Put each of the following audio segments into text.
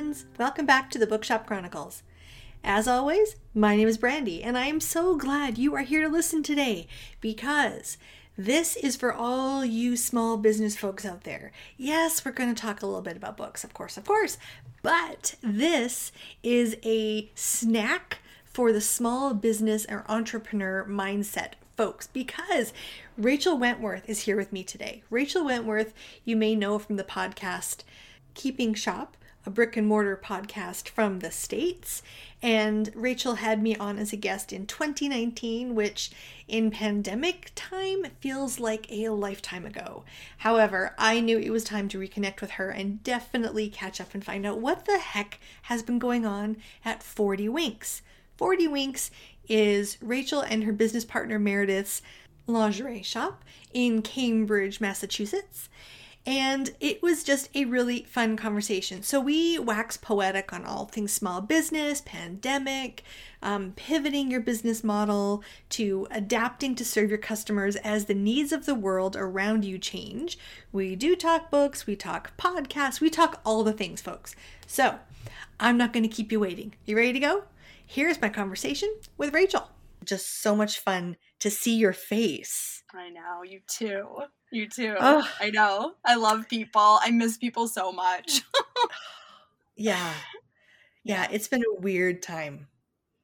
friends! Welcome back to the Bookshop Chronicles. As always, my name is Brandy, and I am so glad you are here to listen today, because this is for all you small business folks out there. Yes, we're going to talk a little bit about books, of course, but this is a snack for the small business or entrepreneur mindset folks, because Rachel Wentworth is here with me today. Rachel Wentworth, you may know from the podcast Keeping Shop, a brick and mortar podcast from the States. And Rachel had me on as a guest in 2019, which in pandemic time feels like a lifetime ago. However, I knew it was time to reconnect with her and definitely catch up and find out what the heck has been going on at 40 Winks. 40 Winks is Rachel and her business partner Meredith's lingerie shop in Cambridge, Massachusetts. And it was just a really fun conversation. So we wax poetic on all things small business, pandemic, pivoting your business model, to adapting to serve your customers as the needs of the world around you change. We do talk books, we talk podcasts, we talk all the things, folks. So I'm not going to keep you waiting. You ready to go? Here's my conversation with Rachel. Just so much fun to see your face. I know, you too. You too. Oh. I know. I love people. I miss people so much. Yeah. It's been a weird time.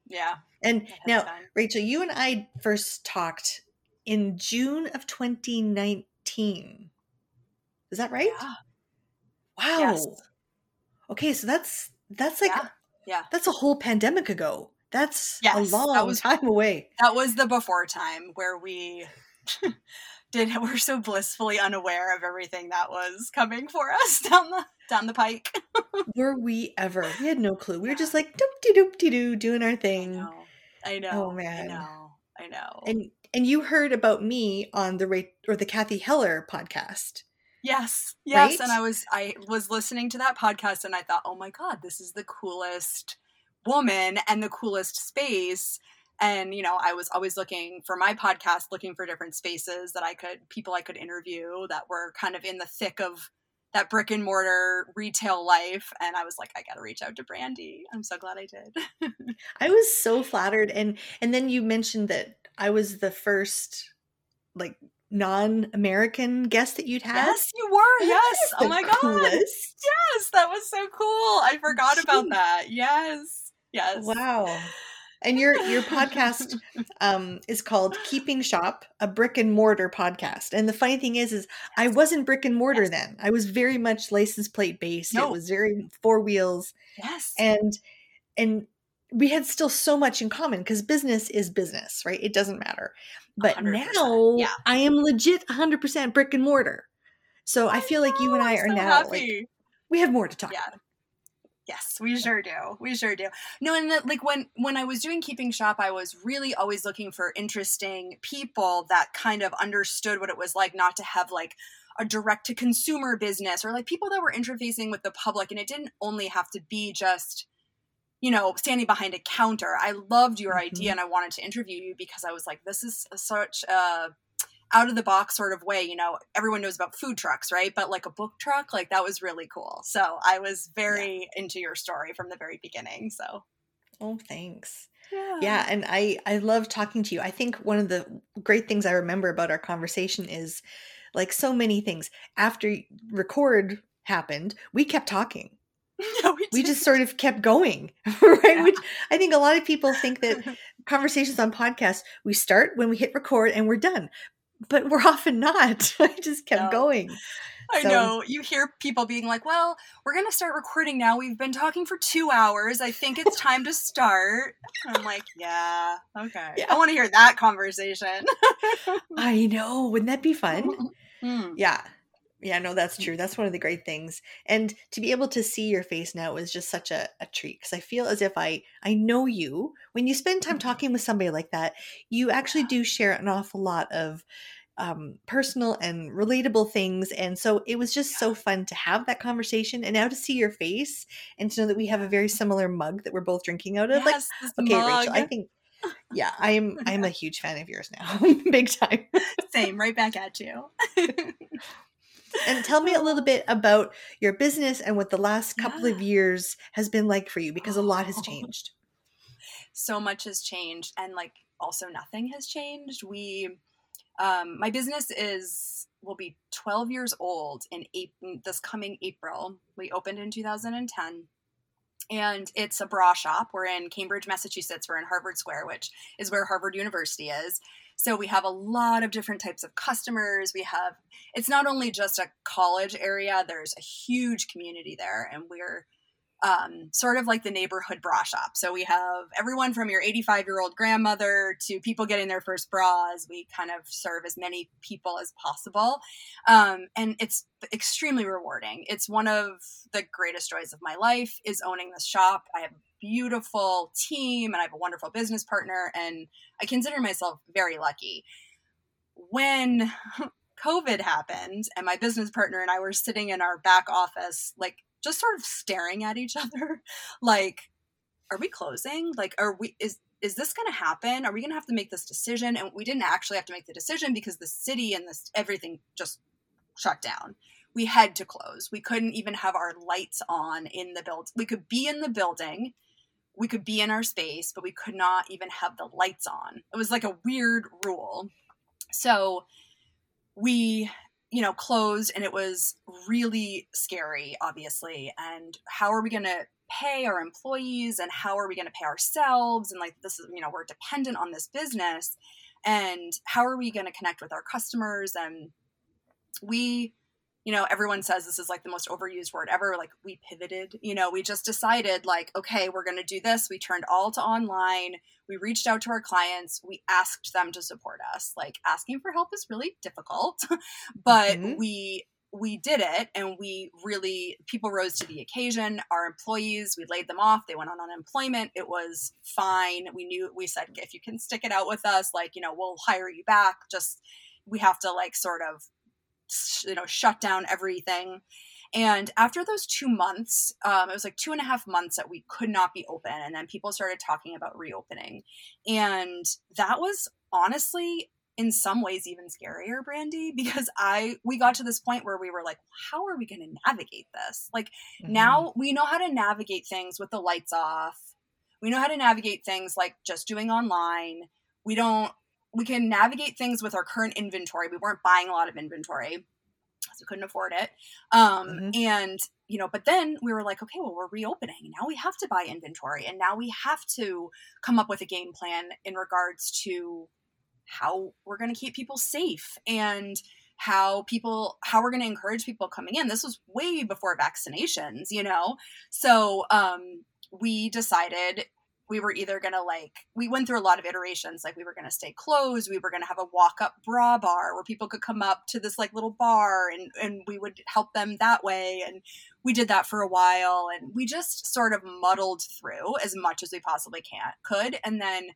Yeah. And now, Rachel, you and I first talked in June of 2019. Is that right? Yeah. Wow. Yes. Okay. So that's like, yeah. That's a whole pandemic ago. That's a long time away. That was the before time where we were so blissfully unaware of everything that was coming for us down the pike. Were we ever? We had no clue. We were just like doop-de-doop-de-doo, doing our thing. I know. Oh man. I know. And you heard about me on the Kathy Heller podcast. Yes. Right? And I was listening to that podcast and I thought, oh my God, this is the coolest woman and the coolest space. And, you know, I was always looking for my podcast, looking for different spaces that people I could interview that were kind of in the thick of that brick and mortar retail life. And I was like, I got to reach out to Brandy. I'm so glad I did. I was so flattered. And then you mentioned that I was the first, like, non-American guest that you'd had. Yes, you were. Yes. Oh my God. Yes. That was so cool. I forgot about that. Yes. Wow. And your podcast is called Keeping Shop, a brick and mortar podcast. And the funny thing is I wasn't brick and mortar then. I was very much license plate based. No. It was very four wheels. Yes. And we had still so much in common because business is business, right? It doesn't matter. But 100%. Now I am legit 100% brick and mortar. So I feel like you and I are so now like, we have more to talk about. Yes, we sure do. No, and like when I was doing Keeping Shop, I was really always looking for interesting people that kind of understood what it was like not to have like a direct to consumer business, or like people that were interfacing with the public. And it didn't only have to be just, you know, standing behind a counter. I loved your idea and I wanted to interview you because I was like, this is such a out of the box sort of way, you know, everyone knows about food trucks, right? But like a book truck, like that was really cool. So I was very into your story from the very beginning. So. Oh, thanks. Yeah. And I love talking to you. I think one of the great things I remember about our conversation is, like so many things, after record happened, we kept talking. No, we just sort of kept going, right? Yeah. Which I think a lot of people think that conversations on podcasts, we start when we hit record and we're done. But we're often not. I just kept going. I know. You hear people being like, well, we're going to start recording now. We've been talking for 2 hours. I think it's time to start. And I'm like, yeah, okay. Yeah. I want to hear that conversation. I know. Wouldn't that be fun? Mm-hmm. Yeah. Yeah, no, that's true. That's one of the great things. And to be able to see your face now is just such a treat, because I feel as if I know you. When you spend time talking with somebody like that, you actually do share an awful lot of personal and relatable things. And so it was just so fun to have that conversation, and now to see your face and to know that we have a very similar mug that we're both drinking out of. Yes, like, okay, mug. Rachel, I think, I'm a huge fan of yours now. Big time. Same, right back at you. And tell me a little bit about your business and what the last couple of years has been like for you, because a lot has changed. So much has changed, and like also nothing has changed. We, my business will be 12 years old this coming April. We opened in 2010. And it's a bra shop. We're in Cambridge, Massachusetts. We're in Harvard Square, which is where Harvard University is. So we have a lot of different types of customers. It's not only just a college area. There's a huge community there. And we're sort of like the neighborhood bra shop. So we have everyone from your 85-year-old grandmother to people getting their first bras. We kind of serve as many people as possible. And it's extremely rewarding. It's one of the greatest joys of my life is owning this shop. I have a beautiful team and I have a wonderful business partner, and I consider myself very lucky. When COVID happened and my business partner and I were sitting in our back office, like, just sort of staring at each other, like, are we closing? Like, is this going to happen? Are we going to have to make this decision? And we didn't actually have to make the decision because the city and everything just shut down. We had to close. We couldn't even have our lights on in the building. We could be in the building. We could be in our space, but we could not even have the lights on. It was like a weird rule. So we closed, and it was really scary, obviously. And how are we going to pay our employees, and how are we going to pay ourselves? And like, this is, we're dependent on this business, and how are we going to connect with our customers? And we, everyone says this is like the most overused word ever. Like, we pivoted, we just decided like, okay, we're going to do this. We turned all to online. We reached out to our clients. We asked them to support us. Like, asking for help is really difficult, but we did it. And people rose to the occasion. Our employees, we laid them off. They went on unemployment. It was fine. We said, if you can stick it out with us, like, we'll hire you back. Just, we have to like sort of, shut down everything. And after those 2 months, it was like 2.5 months that we could not be open. And then people started talking about reopening. And that was honestly, in some ways, even scarier, Brandy, because we got to this point where we were like, how are we going to navigate this? Like, now we know how to navigate things with the lights off. We know how to navigate things like just doing online. We can navigate things with our current inventory. We weren't buying a lot of inventory because we couldn't afford it. And, but then we were like, okay, well, we're reopening. Now we have to buy inventory, and now we have to come up with a game plan in regards to how we're going to keep people safe and how we're going to encourage people coming in. This was way before vaccinations, So we decided we were either going to we went through a lot of iterations. Like, we were going to stay closed. We were going to have a walk up bra bar where people could come up to this like little bar and we would help them that way. And we did that for a while, and we just sort of muddled through as much as we possibly could. And then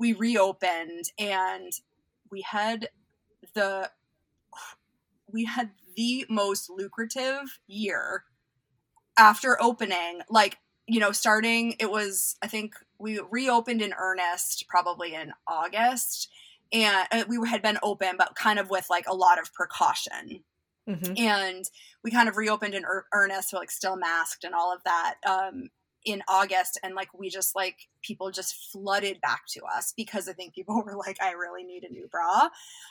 we reopened, and we had the most lucrative year after opening, I think we reopened in earnest probably in August, and we had been open, but kind of with like a lot of precaution. And we kind of reopened in earnest, so like still masked and all of that in August. And like, we just like, people just flooded back to us because I think people were like, I really need a new bra.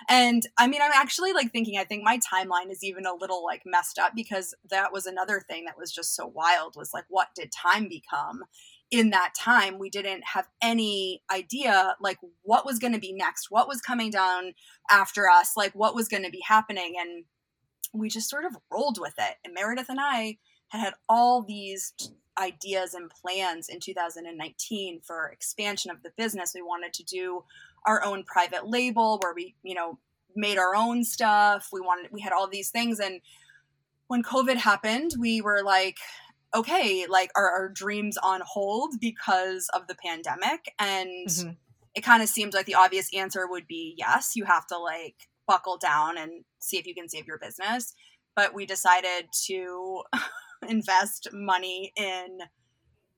And I mean, I'm actually like thinking, I think my timeline is even a little like messed up, because that was another thing that was just so wild, was like, what did time become in that time? We didn't have any idea like what was going to be next, what was coming down after us, like what was going to be happening. And we just sort of rolled with it. And Meredith and I had all these ideas and plans in 2019 for expansion of the business. We wanted to do our own private label where we, made our own stuff. We had all these things. And when COVID happened, we were like, okay, like are our dreams on hold because of the pandemic? And it kind of seemed like the obvious answer would be yes, you have to like buckle down and see if you can save your business. But we decided to invest money in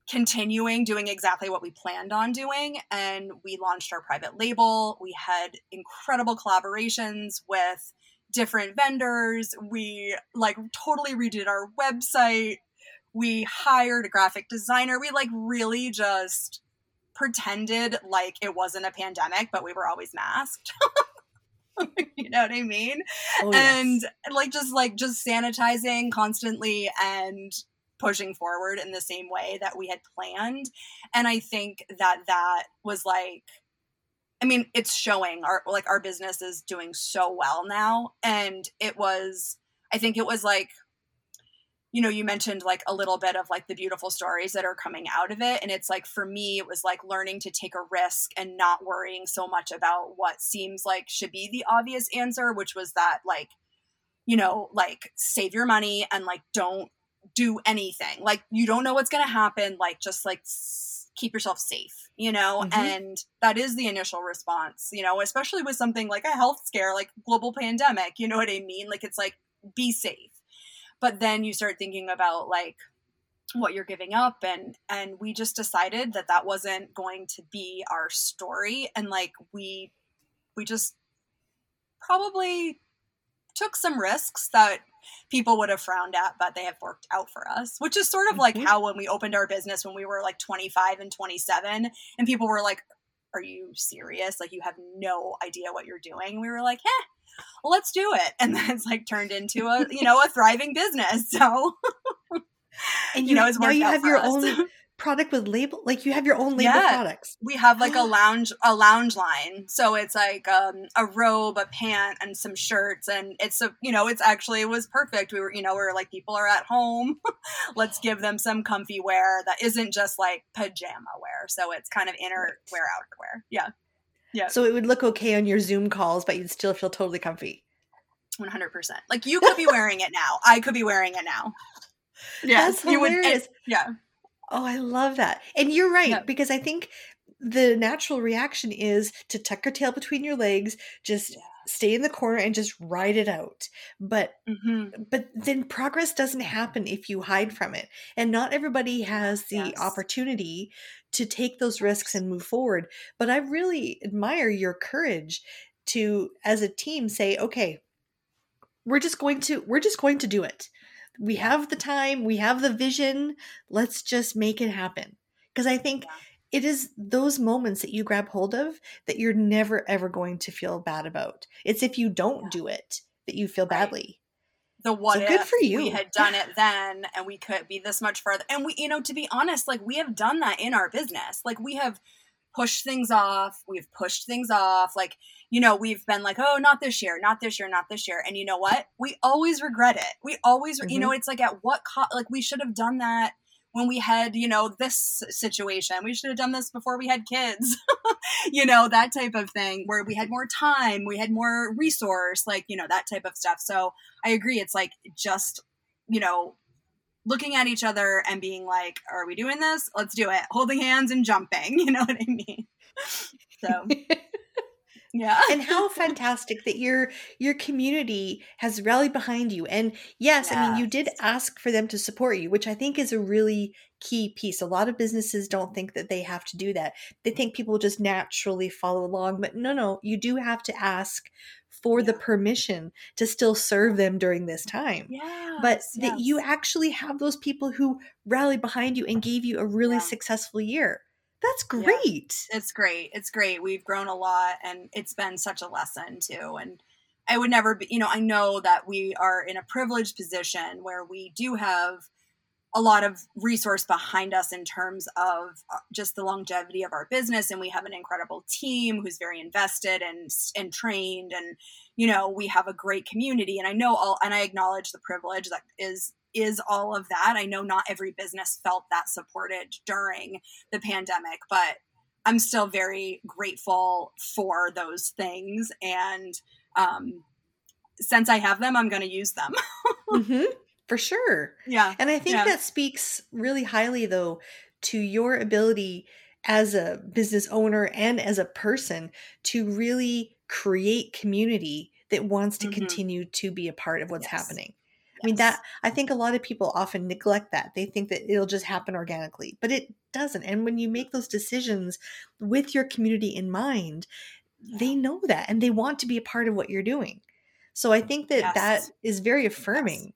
continuing doing exactly what we planned on doing. And we launched our private label. We had incredible collaborations with different vendors. We like totally redid our website. We hired a graphic designer. We like really just pretended like it wasn't a pandemic, but we were always masked. You know what I mean? Oh, yes. And like just sanitizing constantly and pushing forward in the same way that we had planned. And I think that was like, I mean, it's showing our business is doing so well now. And I think it was like, you know, you mentioned like a little bit of like the beautiful stories that are coming out of it. And it's like, for me, it was like learning to take a risk and not worrying so much about what seems like should be the obvious answer, which was that like, you know, like save your money and like, don't do anything. Like, you don't know what's going to happen. Like, just like keep yourself safe, you know? Mm-hmm. And that is the initial response, you know, especially with something like a health scare, like global pandemic, you know what I mean? Like, it's like, be safe. But then you start thinking about like what you're giving up. And we just decided that wasn't going to be our story. And like, we just probably took some risks that people would have frowned at, but they have worked out for us, which is sort of like how when we opened our business, when we were like 25 and 27 and people were like, are you serious? Like, you have no idea what you're doing. And we were like, eh. Well, let's do it. And then it's like turned into a, you know, a thriving business. So, and you know, it's worked out. Now you have your own product with label, like you have your own label products. We have like a lounge line. So it's like a robe, a pant, and some shirts. And it's a, you know, it's actually, it was perfect. We were, you know, we were like, people are at home. Let's give them some comfy wear that isn't just like pajama wear. So it's kind of inner wear, outer wear. Yeah. Yeah. So it would look okay on your Zoom calls, but you'd still feel totally comfy. 100%. Like, you could be wearing it now. I could be wearing it now. Yeah. That's hilarious. Oh, I love that. And you're right, because I think the natural reaction is to tuck your tail between your legs, just stay in the corner and just ride it out. But but then progress doesn't happen if you hide from it. And not everybody has the opportunity to take those risks and move forward. But I really admire your courage to, as a team, say, okay, we're just going to do it. We have the time, we have the vision, let's just make it happen. Because I think it is those moments that you grab hold of that you're never, ever going to feel bad about. It's if you don't do it that you feel badly. The what so good if for you. We had done it then and we could be this much further. And we, you know, to be honest, like we have done that in our business. Like we have pushed things off. We've pushed things off. Like, you know, we've been like, oh, not this year, not this year, not this year. And you know what? We always regret it. We always, you know, it's like at what cost, like we should have done that when we had, you know, this situation, we should have done this before we had kids, you know, that type of thing where we had more time, we had more resource, like, you know, that type of stuff. So I agree. It's like, just, you know, looking at each other and being like, are we doing this? Let's do it. Holding hands and jumping. You know what I mean? So, yeah. And how fantastic that your community has rallied behind you. And yes, I mean, you did ask for them to support you, which I think is a really key piece. A lot of businesses don't think that they have to do that. They think people just naturally follow along, but no, you do have to ask for the permission to still serve them during this time. But that you actually have those people who rallied behind you and gave you a really successful year. That's great. Yeah. It's great. It's great. We've grown a lot and it's been such a lesson too. And I would never be, you know, I know that we are in a privileged position where we do have a lot of resource behind us in terms of just the longevity of our business. And we have an incredible team who's very invested and trained. And, you know, we have a great community and I know and I acknowledge the privilege that is all of that. I know not every business felt that supported during the pandemic, but I'm still very grateful for those things. And since I have them, I'm going to use them. For sure. Yeah. And I think that speaks really highly, though, to your ability as a business owner and as a person to really create community that wants to continue to be a part of what's happening. I mean, that I think a lot of people often neglect that. They think that it'll just happen organically, but it doesn't. And when you make those decisions with your community in mind, they know that and they want to be a part of what you're doing. So I think that that is very affirming,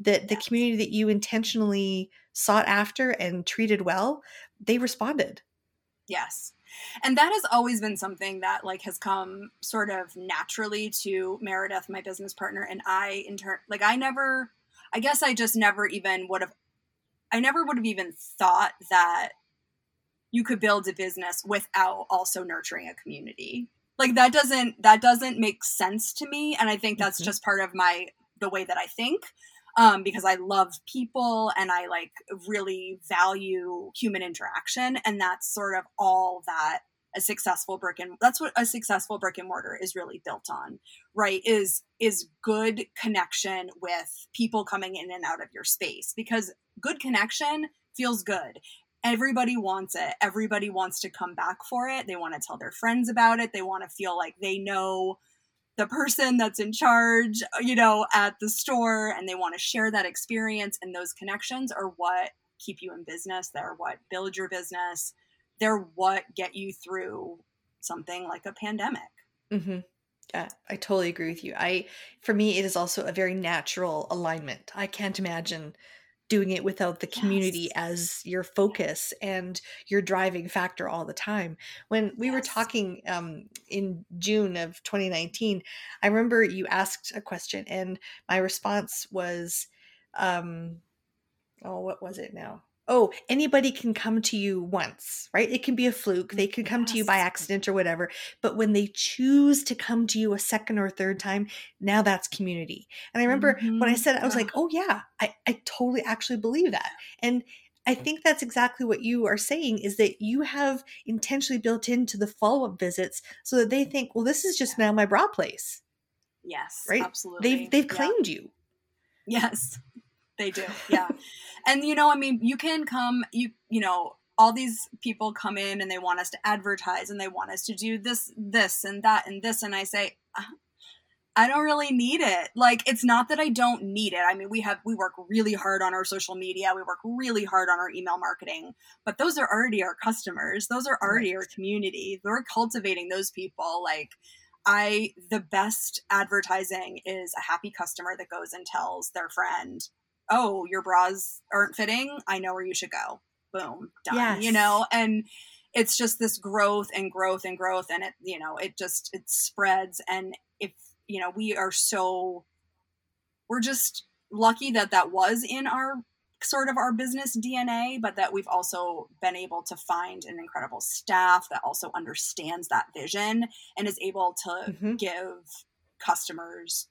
that the community that you intentionally sought after and treated well, they responded. Yes. And that has always been something that like has come sort of naturally to Meredith, my business partner. And I, in turn, like I never would have even thought that you could build a business without also nurturing a community. Like that doesn't make sense to me. And I think that's just part of the way that I think, because I love people and I like really value human interaction. And that's sort of all that that's what a successful brick and mortar is really built on, right? Is good connection with people coming in and out of your space, because good connection feels good. Everybody wants it. Everybody wants to come back for it. They want to tell their friends about it. They want to feel like they know the person that's in charge, at the store, and they want to share that experience. And those connections are what keep you in business. They're what build your business. They're what get you through something like a pandemic. Mm-hmm. Yeah, I totally agree with you. For me, it is also a very natural alignment. I can't imagine doing it without the community as your focus and your driving factor all the time. When we were talking in June of 2019, I remember you asked a question and my response was, what was it now? Oh, anybody can come to you once, right? It can be a fluke. They can come to you by accident or whatever. But when they choose to come to you a second or third time, now that's community. And I remember when I said, I was like, oh yeah, I totally actually believe that. And I think that's exactly what you are saying, is that you have intentionally built into the follow-up visits so that they think, well, this is just now my bra place. Yes, right? Absolutely. They've claimed you. Yes. They do. Yeah. And, you can come, all these people come in and they want us to advertise and they want us to do this and that and this. And I say, I don't really need it. Like, it's not that I don't need it. I mean, we work really hard on our social media. We work really hard on our email marketing, but those are already our customers. Those are already our community. We're cultivating those people. Like, the best advertising is a happy customer that goes and tells their friend, oh, your bras aren't fitting. I know where you should go. Boom. Done. Yes. And it's just this growth and growth and growth. And it spreads. And if, we're just lucky that was in our sort of our business DNA, but that we've also been able to find an incredible staff that also understands that vision and is able to give customers,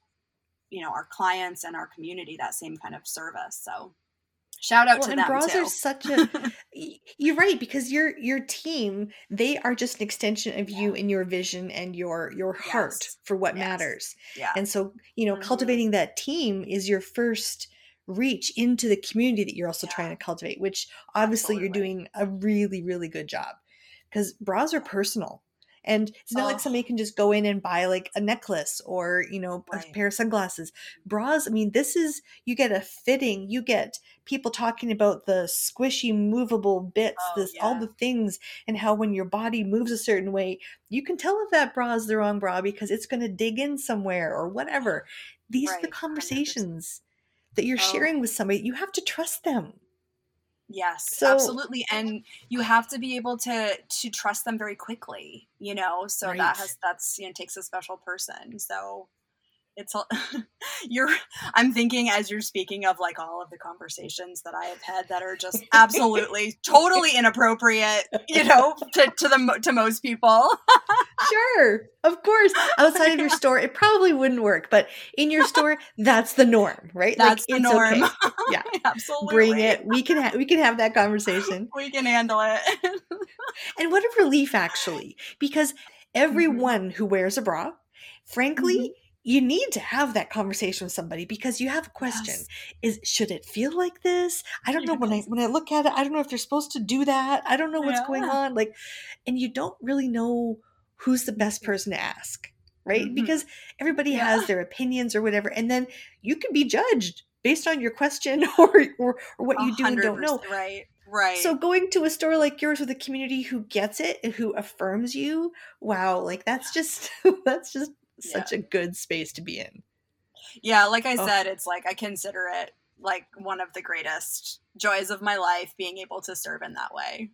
our clients and our community that same kind of service. So shout out to them. Bras too. Are such a you're right, because your team, they are just an extension of you and your vision and your heart for what matters. Yeah. And so, cultivating that team is your first reach into the community that you're also trying to cultivate, which obviously you're doing a really, really good job, because bras are personal. And it's not like somebody can just go in and buy like a necklace or, a pair of sunglasses. Bras, I mean, you get a fitting, you get people talking about the squishy movable bits, all the things, and how when your body moves a certain way, you can tell if that bra is the wrong bra because it's going to dig in somewhere or whatever. These are the conversations that you're sharing with somebody. You have to trust them. Yes, absolutely. And you have to be able to trust them very quickly, so that takes a special person. So it's all, I'm thinking as you're speaking of like all of the conversations that I have had that are just absolutely totally inappropriate, to most people. Sure. Of course. Outside of your store, it probably wouldn't work, but in your store, that's the norm, right? That's the norm. Okay. Yeah. Absolutely. Bring it. We can have that conversation. We can handle it. And what a relief, actually, because everyone who wears a bra, frankly, you need to have that conversation with somebody, because you have a question. Should it feel like this? I don't know. When I look at it, I don't know if they're supposed to do that. I don't know what's going on. Like, and you don't really know who's the best person to ask, right? Because everybody has their opinions or whatever. And then you can be judged based on your question or what you do and don't know. Right. So going to a store like yours with a community who gets it and who affirms you. Wow. Like that's just such a good space to be in. Yeah, like I said, it's like I consider it like one of the greatest joys of my life, being able to serve in that way.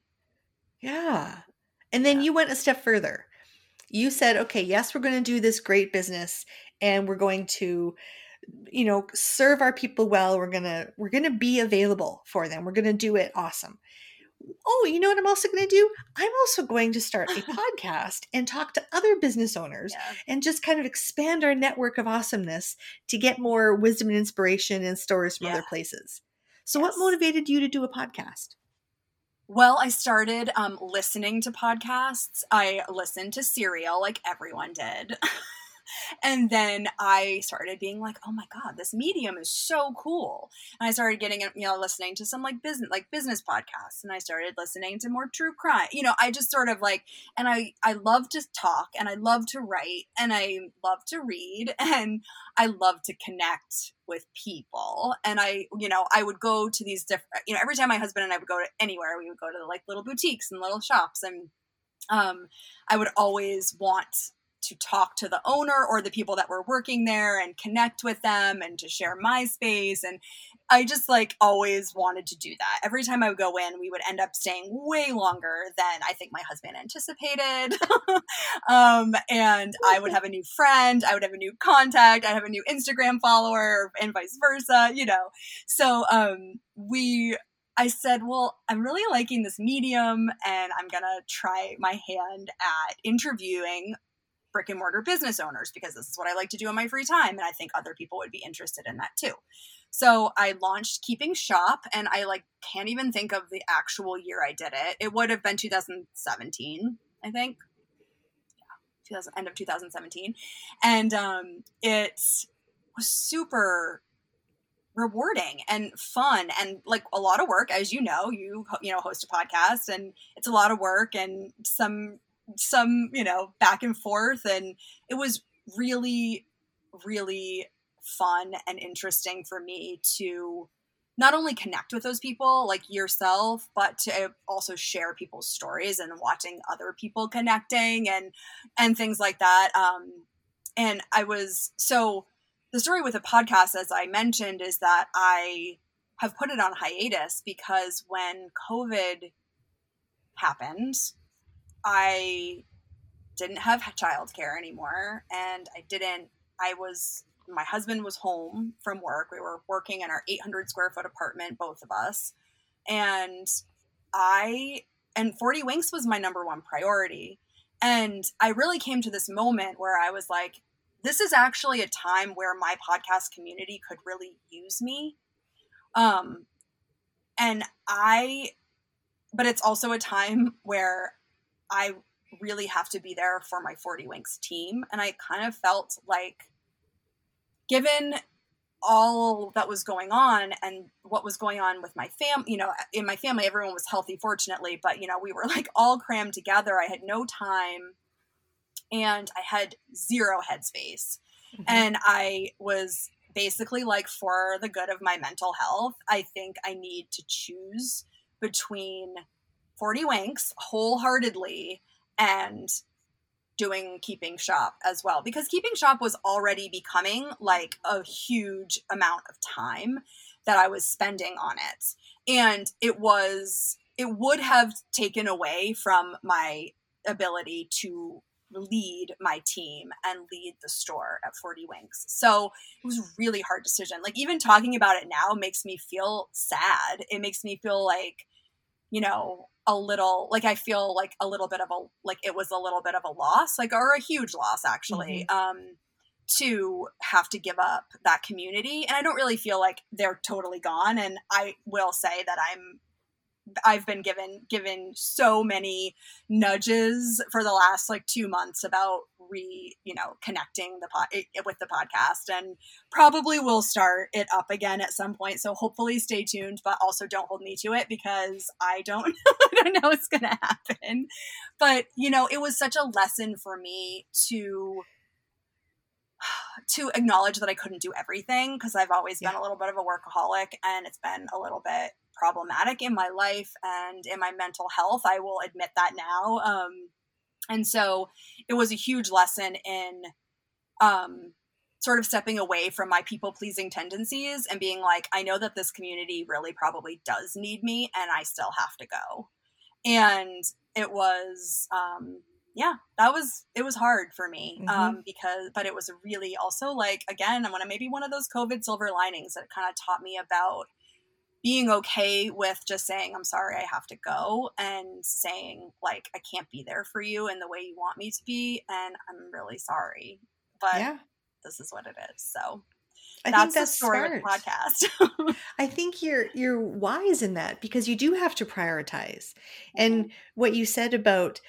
Yeah. And then you went a step further. You said, okay, yes, we're going to do this great business and we're going to, you know, serve our people well. We're going to be available for them. We're going to do it awesome. Oh, you know what I'm also going to do? I'm also going to start a podcast and talk to other business owners and just kind of expand our network of awesomeness to get more wisdom and inspiration and stories from other places. So what motivated you to do a podcast? Well, I started listening to podcasts. I listened to Serial like everyone did. And then I started being like, oh my God, this medium is so cool. And I started getting, you know, listening to some like business podcasts, and I started listening to more true crime. You know, I just sort of like, and I love to talk, and I love to write, and I love to read, and I love to connect with people. And I, you know, I would go to these different, you know, every time my husband and I would go to anywhere, we would go to the, like, little boutiques and little shops. And I would always want to talk to the owner or the people that were working there and connect with them and to share my space. And I just like always wanted to do that. Every time I would go in, we would end up staying way longer than I think my husband anticipated. And I would have a new friend. I would have a new contact. I'd have a new Instagram follower, and vice versa, you know? So I said, well, I'm really liking this medium, and I'm going to try my hand at interviewing brick and mortar business owners, because this is what I like to do in my free time. And I think other people would be interested in that too. So I launched Keeping Shop, and I like can't even think of the actual year I did it. It would have been 2017, I think. Yeah, end of 2017. And it was super rewarding and fun and like a lot of work. As you know, you know, host a podcast, and it's a lot of work and some, you know, back and forth. And it was really, really fun and interesting for me to not only connect with those people like yourself, but to also share people's stories and watching other people connecting and things like that. And I was, so the story with the podcast, as I mentioned, is that I have put it on hiatus because when COVID happened, I didn't have childcare anymore, and my husband was home from work. We were working in our 800 square foot apartment, both of us. And 40 Winks was my number one priority. And I really came to this moment where I was like, this is actually a time where my podcast community could really use me. But it's also a time where I really have to be there for my 40 Winks team. And I kind of felt like, given all that was going on and what was going on with my family, you know, in my family, everyone was healthy, fortunately, but, you know, we were like all crammed together. I had no time, and I had zero headspace. Mm-hmm. And I was basically like, for the good of my mental health, I think I need to choose between 40 Winks wholeheartedly and doing Keeping Shop as well, because Keeping Shop was already becoming like a huge amount of time that I was spending on it. And it would have taken away from my ability to lead my team and lead the store at 40 Winks. So it was a really hard decision. Like, even talking about it now makes me feel sad. It makes me feel like, you know, a little, like, I feel like a little bit of a, like, it was a little bit of a loss, like, or a huge loss actually, mm-hmm. To have to give up that community. And I don't really feel like they're totally gone. And I will say that I've been given so many nudges for the last like 2 months about connecting with the podcast, and probably will start it up again at some point. So hopefully stay tuned, but also don't hold me to it, because I don't know what's going to happen. But, you know, it was such a lesson for me to acknowledge that I couldn't do everything, because I've always been a little bit of a workaholic, and it's been a little bit problematic in my life and in my mental health. I will admit that now. And so it was a huge lesson in sort of stepping away from my people-pleasing tendencies and being like, I know that this community really probably does need me and I still have to go. And it was, it was hard for me because it was really also like, again, maybe one of those COVID silver linings that kind of taught me about being okay with just saying, I'm sorry, I have to go, and saying like, I can't be there for you in the way you want me to be. And I'm really sorry, but this is what it is. So I think that's the story of the podcast. I think you're wise in that, because you do have to prioritize. And what you said about,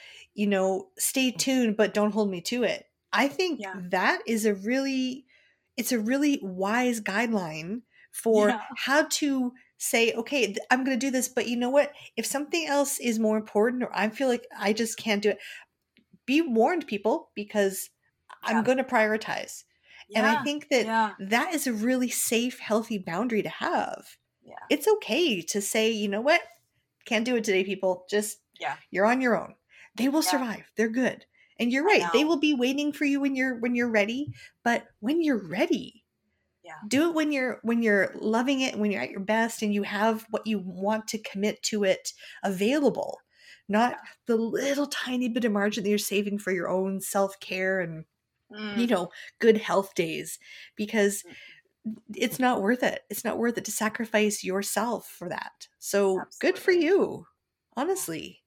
stay tuned, but don't hold me to it. I think that is a really wise guideline for how to say, okay, I'm going to do this, but you know what? If something else is more important, or I feel like I just can't do it, be warned, people, because I'm going to prioritize. And I think that that is a really safe, healthy boundary to have. Yeah. It's okay to say, you know what? Can't do it today, people. Just, you're on your own. They will survive. They're good. And you're right. They will be waiting for you when you're ready. But when you're ready, do it when you're loving it, when you're at your best and you have what you want to commit to it available, not the little tiny bit of margin that you're saving for your own self-care and good health days, because it's not worth it. It's not worth it to sacrifice yourself for that. So Absolutely. Good for you, honestly.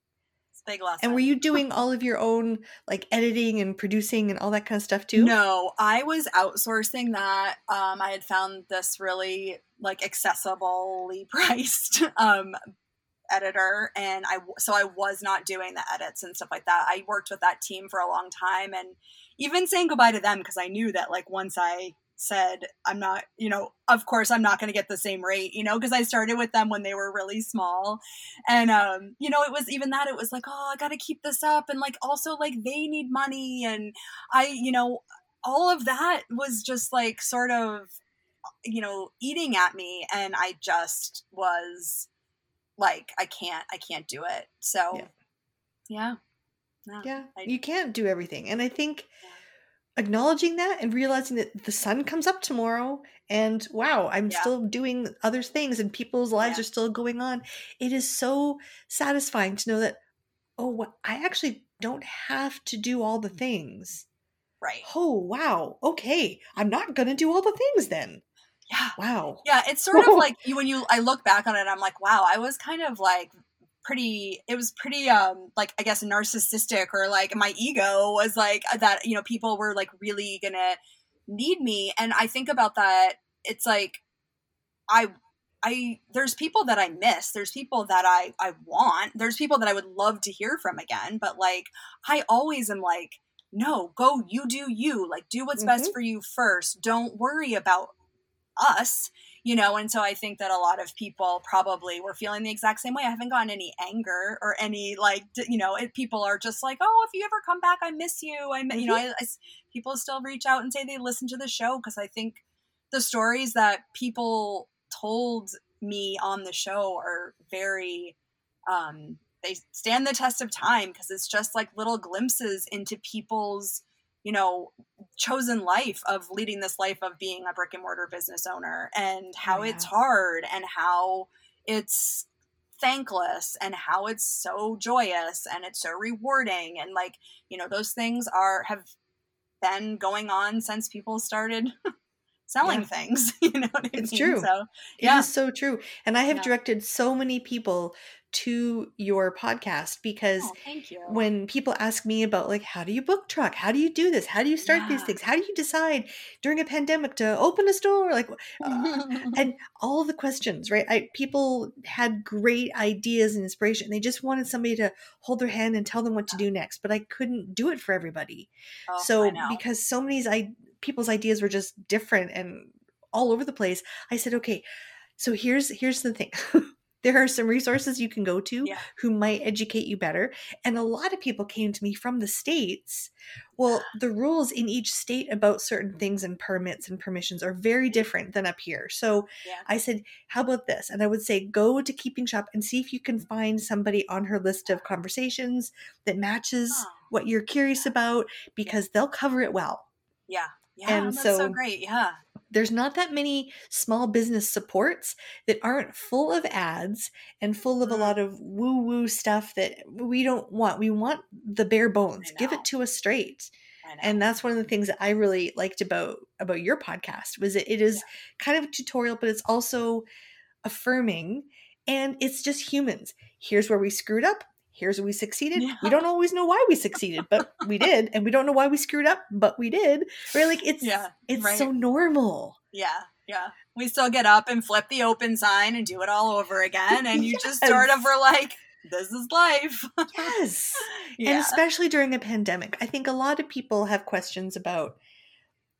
It's a big lesson. And were you doing all of your own like editing and producing and all that kind of stuff too? No, I was outsourcing that. I had found this really like accessibly priced editor, and so I was not doing the edits and stuff like that. I worked with that team for a long time, and even saying goodbye to them, because I knew that like once I said, I'm not, of course I'm not going to get the same rate, because I started with them when they were really small. And, it was even that, it was like, oh, I got to keep this up. And like, also like they need money. And I, all of that was just like sort of, eating at me. And I just was like, I can't do it. So you can't do everything. And I think acknowledging that and realizing that the sun comes up tomorrow and wow, I'm still doing other things and people's lives are still going on. It is so satisfying to know that, oh, I actually don't have to do all the things. Right. Oh, wow. Okay. I'm not going to do all the things then. Yeah. Wow. Yeah. It's sort of like I look back on it, I'm like, wow, I was kind of like, it was pretty like I guess narcissistic, or like my ego was like that, people were like really gonna need me. And I think about that, it's like I there's people that I miss, there's people that I want, there's people that I would love to hear from again, but like I always am like, no, go, you do you, like do what's best for you first, don't worry about us. And so I think that a lot of people probably were feeling the exact same way. I haven't gotten any anger or any like, people are just like, oh, if you ever come back, I miss you. I people still reach out and say they listen to the show, because I think the stories that people told me on the show are very, they stand the test of time, because it's just like little glimpses into people's chosen life of leading this life of being a brick and mortar business owner, and how it's hard, and how it's thankless, and how it's so joyous, and it's so rewarding. And like, those things have been going on since people started selling things. It's true. So, it is so true. And I have directed so many people to your podcast, because thank you. When people ask me about like, how do you book truck? How do you do this? How do you start these things? How do you decide during a pandemic to open a store? Like, and all the questions, right? People had great ideas and inspiration. They just wanted somebody to hold their hand and tell them what to do next, but I couldn't do it for everybody. Oh, so because so many people's ideas were just different and all over the place, I said, okay, so here's the thing. There are some resources you can go to who might educate you better. And a lot of people came to me from the States. Well, the rules in each state about certain things and permits and permissions are very different than up here. So I said, how about this? And I would say, go to Keeping Shop and see if you can find somebody on her list of conversations that matches what you're curious about, because they'll cover it well. Yeah. Yeah, and that's so great. Yeah. There's not that many small business supports that aren't full of ads and full of a lot of woo-woo stuff that we don't want. We want the bare bones. Give it to us straight. And that's one of the things that I really liked about your podcast was it is kind of a tutorial, but it's also affirming, and it's just humans. Here's where we screwed up. Here's where we succeeded. Yeah. We don't always know why we succeeded, but we did. And we don't know why we screwed up, but we did. Right? Like it's right. So normal. Yeah. Yeah. We still get up and flip the open sign and do it all over again. And you just sort of are like, this is life. Yes. Yeah. And especially during a pandemic, I think a lot of people have questions about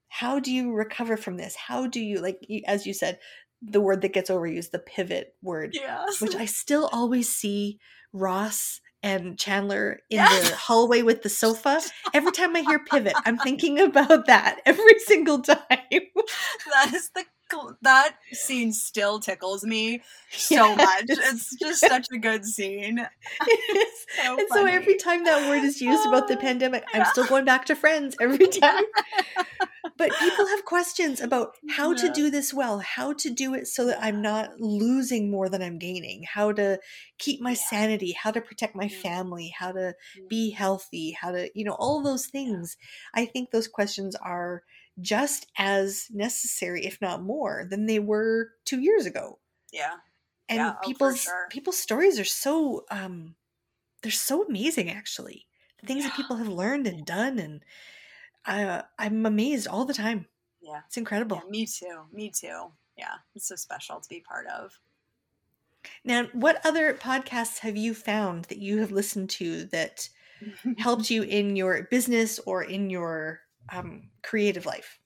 how do you recover from this? How do you, like, as you said, the word that gets overused, the pivot word, which I still always see Ross and Chandler in the hallway with the sofa. Every time I hear pivot, I'm thinking about that every single time. That scene still tickles me so much. It's just such a good scene. It is. So and funny. So every time that word is used about the pandemic, I'm still going back to Friends every time. But people have questions about how to do this well, how to do it so that I'm not losing more than I'm gaining, how to keep my sanity, how to protect my family, how to be healthy, how to, you know, all those things. I think those questions are just as necessary, if not more, than they were 2 years ago. Yeah. And people's stories are so, they're so amazing, actually. The things that people have learned and done, and I'm amazed all the time. Yeah. It's incredible. Yeah, me too. Yeah. It's so special to be part of. Now, what other podcasts have you found that you have listened to that helped you in your business or in your creative life?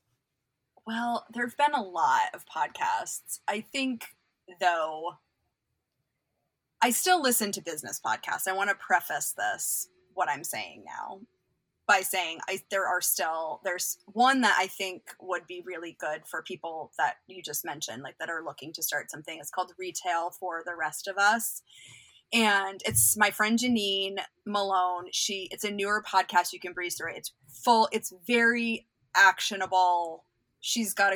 Well, there have been a lot of podcasts. I think, though, I still listen to business podcasts. I want to preface this, what I'm saying now, by saying there's one that I think would be really good for people that you just mentioned, like that are looking to start something. It's called Retail for the Rest of Us. And it's my friend Janine Malone. It's a newer podcast. You can breeze through it. It's very actionable. She's got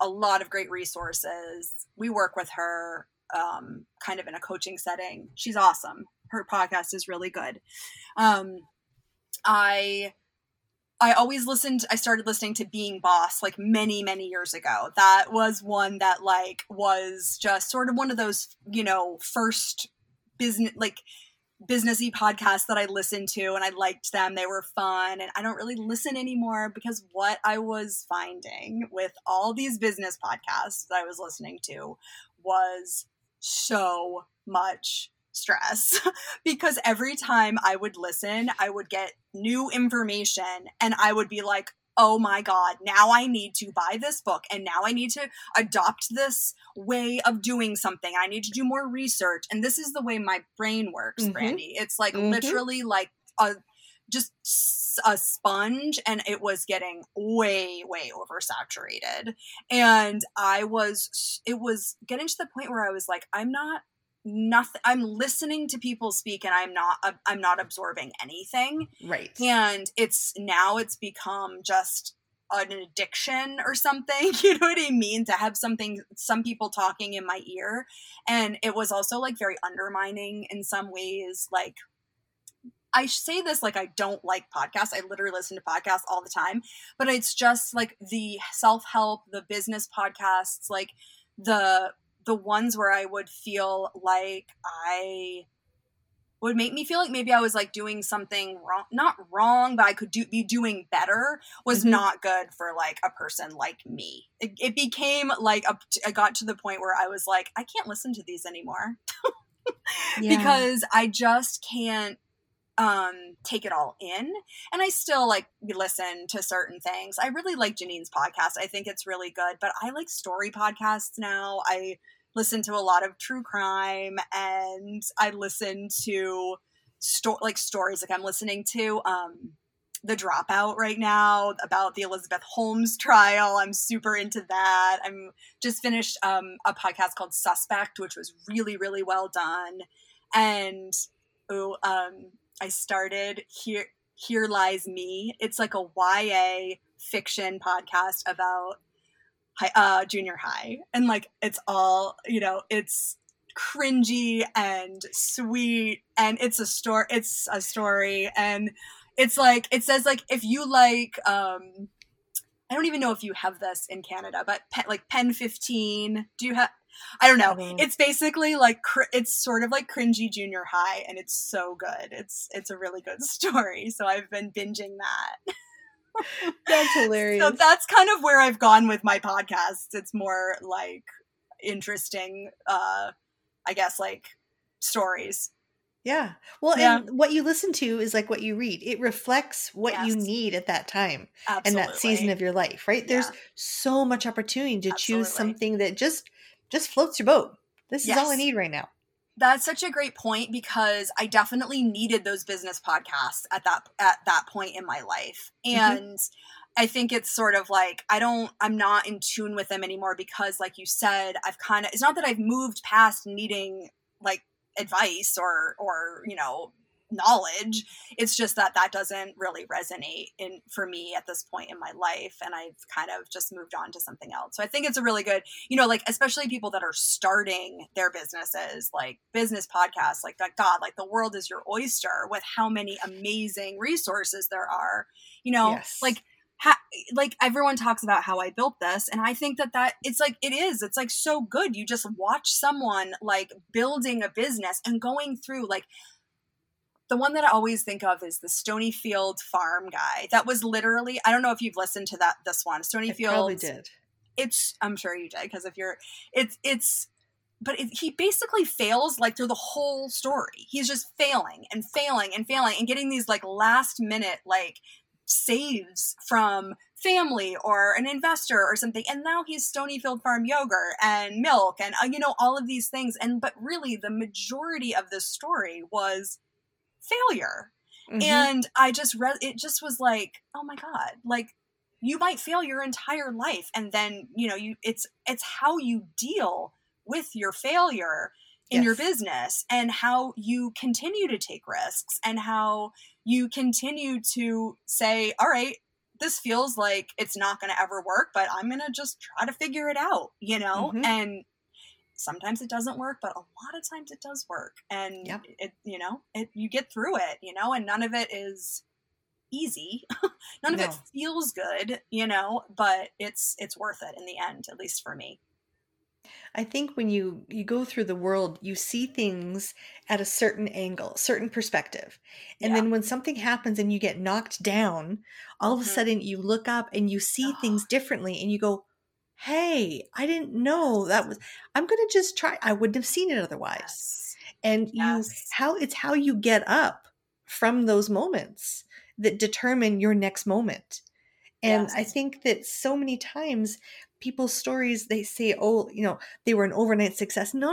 a lot of great resources. We work with her kind of in a coaching setting. She's awesome. Her podcast is really good. I started listening to Being Boss like many, many years ago. That was one that like was just sort of one of those, you know, first business, like businessy podcasts that I listened to, and I liked them. They were fun. And I don't really listen anymore because what I was finding with all these business podcasts that I was listening to was so much stress because every time I would listen, I would get new information and I would be like, oh my God, now I need to buy this book and now I need to adopt this way of doing something. I need to do more research. And this is the way my brain works, Brandy. It's like literally like a sponge, and it was getting way, way oversaturated. And it was getting to the point where I was like, I'm listening to people speak and I'm not absorbing anything. Right. And it's become just an addiction or something. You know what I mean? To have some people talking in my ear. And it was also like very undermining in some ways. Like I say this, like, I don't like podcasts. I literally listen to podcasts all the time, but it's just like the self-help, the business podcasts, like the ones where I would feel like would make me feel like maybe I was like doing something wrong, not wrong, but I could be doing better was not good for like a person like me. It became like, I got to the point where I was like, I can't listen to these anymore because I just can't take it all in. And I still like listen to certain things. I really like Janine's podcast. I think it's really good, but I like story podcasts now. I listen to a lot of true crime, and I listen to stories. Like I'm listening to The Dropout right now about the Elizabeth Holmes trial. I'm super into that. I'm just finished a podcast called Suspect, which was really, really well done. And I started here. Here Lies Me. It's like a YA fiction podcast about junior high. And like, it's all, you know, it's cringy and sweet, and it's a story. And it's like, it says like, if you like, I don't even know if you have this in Canada, but Pen 15, do you have, I don't know. I mean, it's basically like, it's sort of like cringy junior high, and it's so good. It's a really good story. So I've been binging that. That's hilarious. So that's kind of where I've gone with my podcast. It's more like interesting, I guess, like stories. Yeah. Well, yeah. And what you listen to is like what you read. It reflects what yes. you need at that time Absolutely. And that season of your life, right? Yeah. There's so much opportunity to Absolutely. Choose something that just floats your boat. This yes. is all I need right now. That's such a great point, because I definitely needed those business podcasts at that point in my life. And mm-hmm. I think it's sort of like, I'm not in tune with them anymore, because like you said, it's not that I've moved past needing like advice or, you know, knowledge. It's just that doesn't really resonate for me at this point in my life. And I've kind of just moved on to something else. So I think it's a really good, you know, like, especially people that are starting their businesses, like business podcasts, like that, God, like the world is your oyster with how many amazing resources there are, you know, yes. Like everyone talks about how I built this. And I think that it's like, it's like so good. You just watch someone like building a business and going through like, the one that I always think of is the Stonyfield Farm guy. That was literally, I don't know if you've listened to this one. Stonyfield. I probably did. I'm sure you did. Because if you're, he basically fails like through the whole story. He's just failing and failing and failing and getting these like last minute, like saves from family or an investor or something. And now he's Stonyfield Farm yogurt and milk and, you know, all of these things. But really the majority of the story was failure. Mm-hmm. And I just read, it just was like, oh my God, like you might fail your entire life. And then, you know, it's how you deal with your failure in yes. your business, and how you continue to take risks, and how you continue to say, all right, this feels like it's not going to ever work, but I'm going to just try to figure it out, you know? Mm-hmm. And sometimes it doesn't work, but a lot of times it does work. And yep. You get through it, you know, and none of it is easy. None of it feels good, you know, but it's worth it in the end, at least for me. I think when you go through the world, you see things at a certain angle, certain perspective. And yeah. then when something happens and you get knocked down, all mm-hmm. of a sudden you look up and you see things differently, and you go, hey, I didn't know that was, I'm going to just try. I wouldn't have seen it otherwise. Yes. And yes. It's how you get up from those moments that determine your next moment. And yes. I think that so many times people's stories, they say, oh, you know, they were an overnight success. No.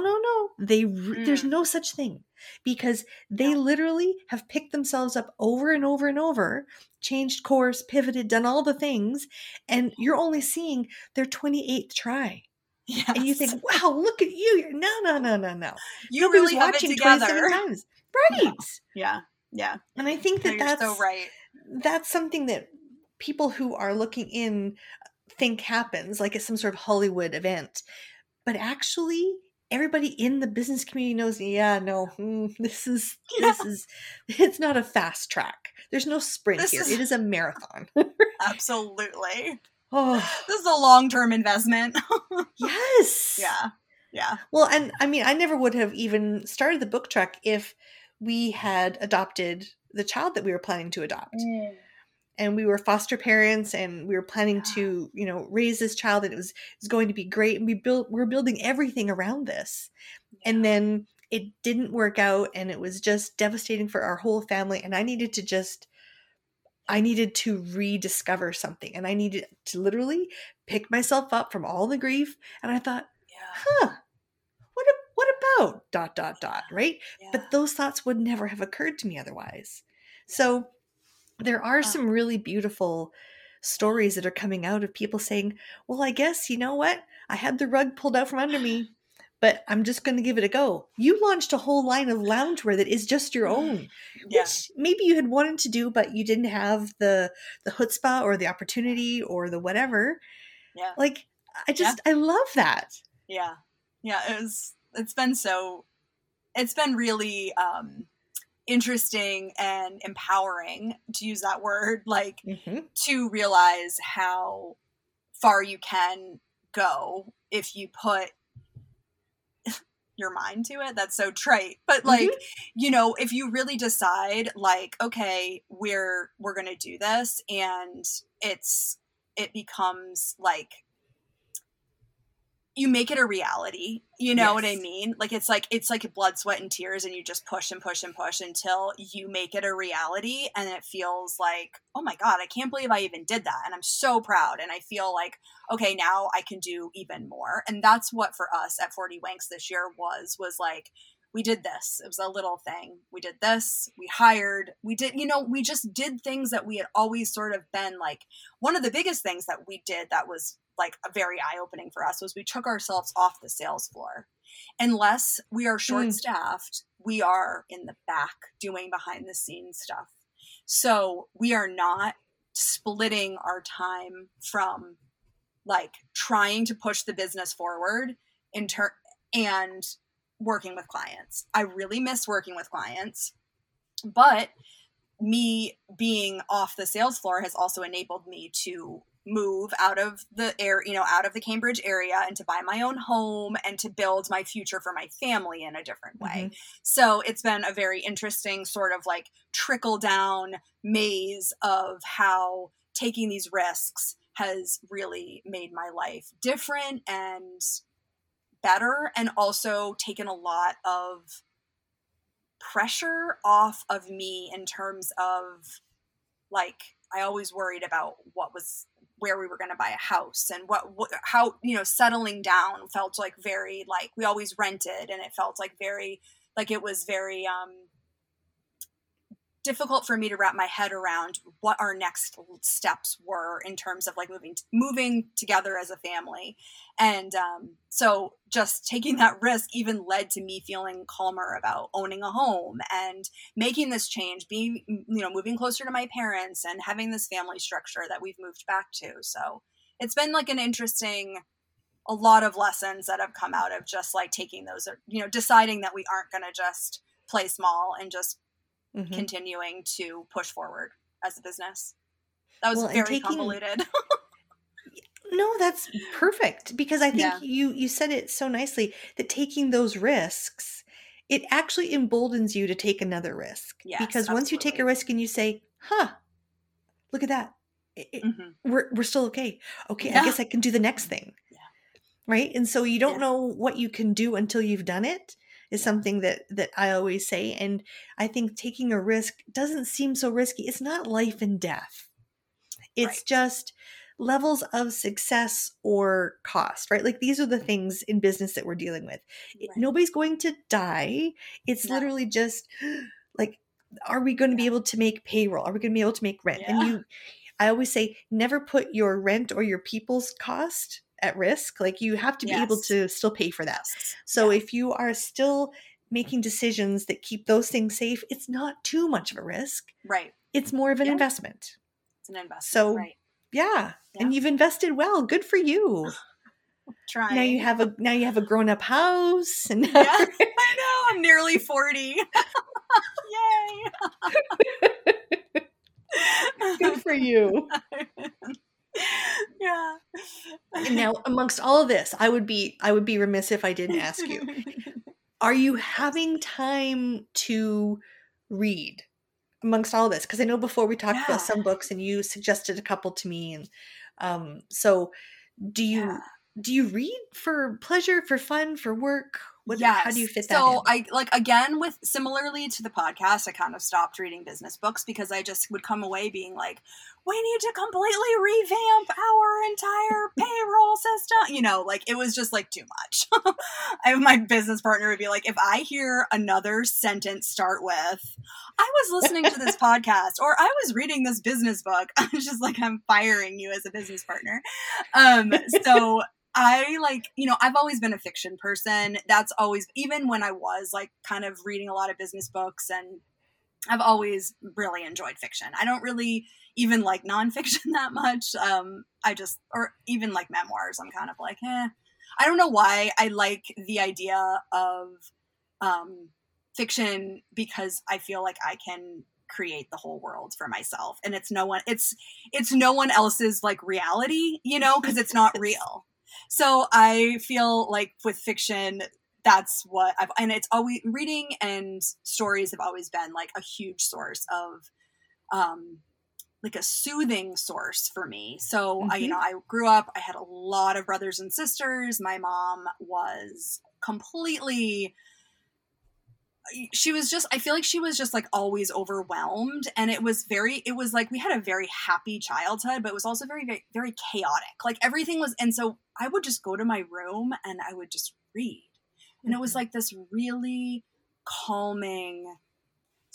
There's no such thing, because they yeah. literally have picked themselves up over and over and over, changed course, pivoted, done all the things. And you're only seeing their 28th try. Yes. And you think, wow, look at you. No. You Nobody really was watching have it together. 27 times. Right. No. Yeah. Yeah. And I think that's so right. That's something that people who are looking in think happens like it's some sort of Hollywood event, but actually everybody in the business community knows this is it's not a fast track, there's no sprint this here is, it is a marathon. Absolutely. This is a long-term investment. Yes. Yeah Well, and I mean, I never would have even started the book track if we had adopted the child that we were planning to adopt. And we were foster parents, and we were planning to, you know, raise this child, and it was going to be great. And we're building everything around this. Yeah. And then it didn't work out, and it was just devastating for our whole family. And I needed to rediscover something, and I needed to literally pick myself up from all the grief. And I thought, what about ... right? Yeah. But those thoughts would never have occurred to me otherwise. So there are some really beautiful stories that are coming out of people saying, well, I guess, you know what? I had the rug pulled out from under me, but I'm just going to give it a go. You launched a whole line of loungewear that is just your own, which maybe you had wanted to do, but you didn't have the chutzpah or the opportunity or the whatever. Yeah. Like, I just, I love that. Yeah. Yeah. It's been really, interesting and empowering, to use that word, like to realize how far you can go if you put your mind to it. That's so trite, but like, you know, if you really decide like, okay, we're going to do this, and it becomes like, you make it a reality. You know what I mean? Like, it's like blood, sweat, and tears, and you just push and push and push until you make it a reality. And it feels like, oh my God, I can't believe I even did that. And I'm so proud. And I feel like, okay, now I can do even more. And that's what for us at 40 Winks this year was like, we did this. It was a little thing. We did this. We hired. We did, you know, we just did things that we had always sort of been like, one of the biggest things that we did that was like a very eye-opening for us was we took ourselves off the sales floor. Unless we are short-staffed, we are in the back doing behind-the-scenes stuff. So we are not splitting our time from like trying to push the business forward and working with clients. I really miss working with clients, but me being off the sales floor has also enabled me to move out of the Cambridge area, and to buy my own home, and to build my future for my family in a different way. So it's been a very interesting sort of like trickle down maze of how taking these risks has really made my life different and better, and also taken a lot of pressure off of me in terms of like, I always worried about where we were going to buy a house, and how, you know, settling down felt like very, like we always rented, and it felt like very, like it was very difficult for me to wrap my head around what our next steps were in terms of like moving together as a family. And so just taking that risk even led to me feeling calmer about owning a home and making this change, being, you know, moving closer to my parents and having this family structure that we've moved back to. So it's been like a lot of lessons that have come out of just like taking those, you know, deciding that we aren't going to just play small and just continuing to push forward as a business. That was very convoluted. No, that's perfect, because I think you said it so nicely, that taking those risks, it actually emboldens you to take another risk. Yes, because once you take a risk and you say, huh, look at that. We're still okay. Okay, I guess I can do the next thing. Yeah. Right? And so you don't know what you can do until you've done it. Is something that I always say. And I think taking a risk doesn't seem so risky. It's not life and death. It's just levels of success or cost, right? Like, these are the things in business that we're dealing with. Nobody's going to die. It's literally just like, are we going to be able to make payroll? Are we going to be able to make rent? And I always say, never put your rent or your people's cost at risk. Like, you have to be able to still pay for that. So if you are still making decisions that keep those things safe, it's not too much of a risk. Right. It's more of an investment. It's an investment. So and you've invested well. Good for you. Trying. Now you have a grown up house. And I know. I'm nearly 40. Yay. Good for you. Yeah. And now, amongst all of this, I would be remiss if I didn't ask you, are you having time to read amongst all this? Because I know before we talked about some books, and you suggested a couple to me, and so do you read for pleasure, for fun, for work? How do you fit that in? So I, like, again, with similarly to the podcast, I kind of stopped reading business books because I just would come away being like, we need to completely revamp our entire payroll system. You know, like, it was just like too much. And my business partner would be like, if I hear another sentence start with, I was listening to this podcast, or I was reading this business book, I'm just like, I'm firing you as a business partner. So I like, you know, I've always been a fiction person. That's always, even when I was like kind of reading a lot of business books, and I've always really enjoyed fiction. I don't really even like nonfiction that much. I just, or even like memoirs, I'm kind of like, eh. I don't know why I like the idea of fiction, because I feel like I can create the whole world for myself, and it's no one else's like reality, you know, because it's not real. So I feel like with fiction, that's what I've, and it's always, reading and stories have always been like a huge source of, like a soothing source for me. So mm-hmm. I grew up, I had a lot of brothers and sisters. My mom was completely, I feel like she was just like always overwhelmed. And it was like, we had a very happy childhood, but it was also very, very, very chaotic. Like everything was, and so I would just go to my room and I would just read. And it was like this really calming,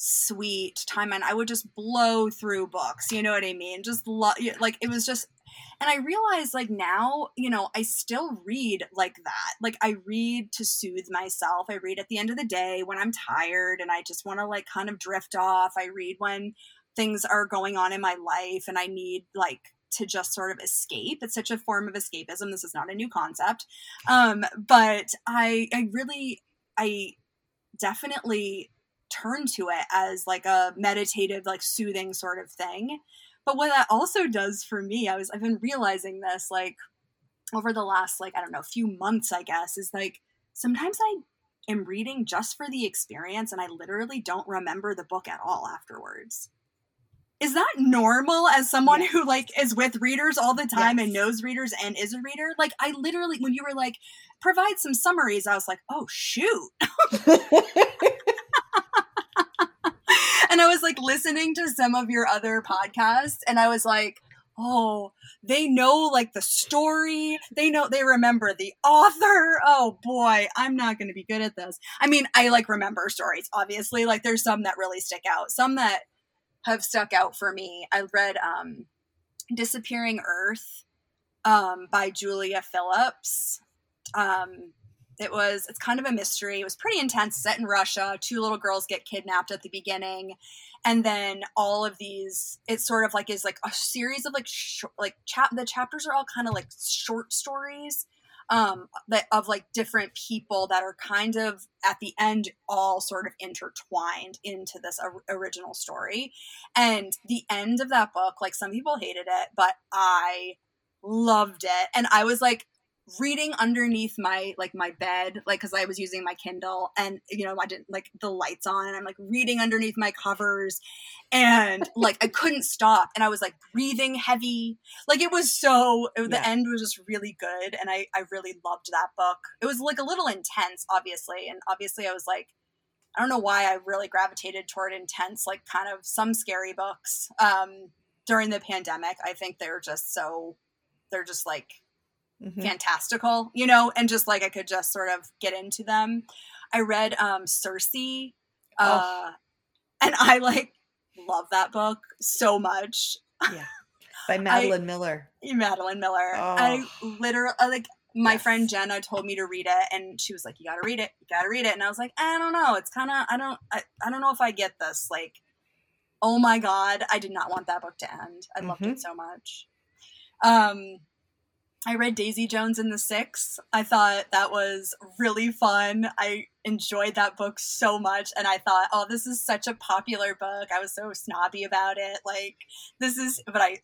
sweet time. And I would just blow through books. You know what I mean? And I realized like now, you know, I still read like that. Like I read to soothe myself. I read at the end of the day when I'm tired and I just want to like kind of drift off. I read when things are going on in my life and I need like to just sort of escape. It's such a form of escapism. This is not a new concept. But I definitely turn to it as like a meditative, like soothing sort of thing. But what that also does for me, I've been realizing this like over the last, like, I don't know, few months, I guess, is like, sometimes I am reading just for the experience and I literally don't remember the book at all afterwards. Is that normal as someone yes. who like is with readers all the time yes. and knows readers and is a reader? Like I literally, when you were like, provide some summaries, I was like, oh shoot. And I was like listening to some of your other podcasts and I was like, oh, they know like the story. They remember the author. Oh boy, I'm not going to be good at this. I mean, I like remember stories, obviously. Like there's some that really stick out, some that have stuck out for me. I read Disappearing Earth by Julia Phillips. It's kind of a mystery. It was pretty intense, set in Russia. 2 little girls get kidnapped at the beginning. And then all of these, it's sort of like, is like a series of like, the chapters are all kind of like short stories of like different people that are kind of at the end, all sort of intertwined into this original story. And the end of that book, like some people hated it, but I loved it. And I was like, reading underneath my bed, like, cause I was using my Kindle and, you know, I didn't like the lights on and I'm like reading underneath my covers and like, I couldn't stop. And I was like breathing heavy. Like it was the end was just really good. And I really loved that book. It was like a little intense, obviously. And obviously I was like, I don't know why I really gravitated toward intense, like kind of some scary books, during the pandemic. I think they're just like, mm-hmm. fantastical, you know, and just like I could just sort of get into them. I read Circe, and I like love that book so much. Yeah, by Madeline Miller. Oh. I literally like my yes. friend Jenna told me to read it, and she was like, "You gotta read it," and I was like, "I don't know. It's kind of I don't know if I get this." Like, oh my god, I did not want that book to end. I loved it so much. I read Daisy Jones and the Six. I thought that was really fun. I enjoyed that book so much. And I thought, oh, this is such a popular book. I was so snobby about it. Like but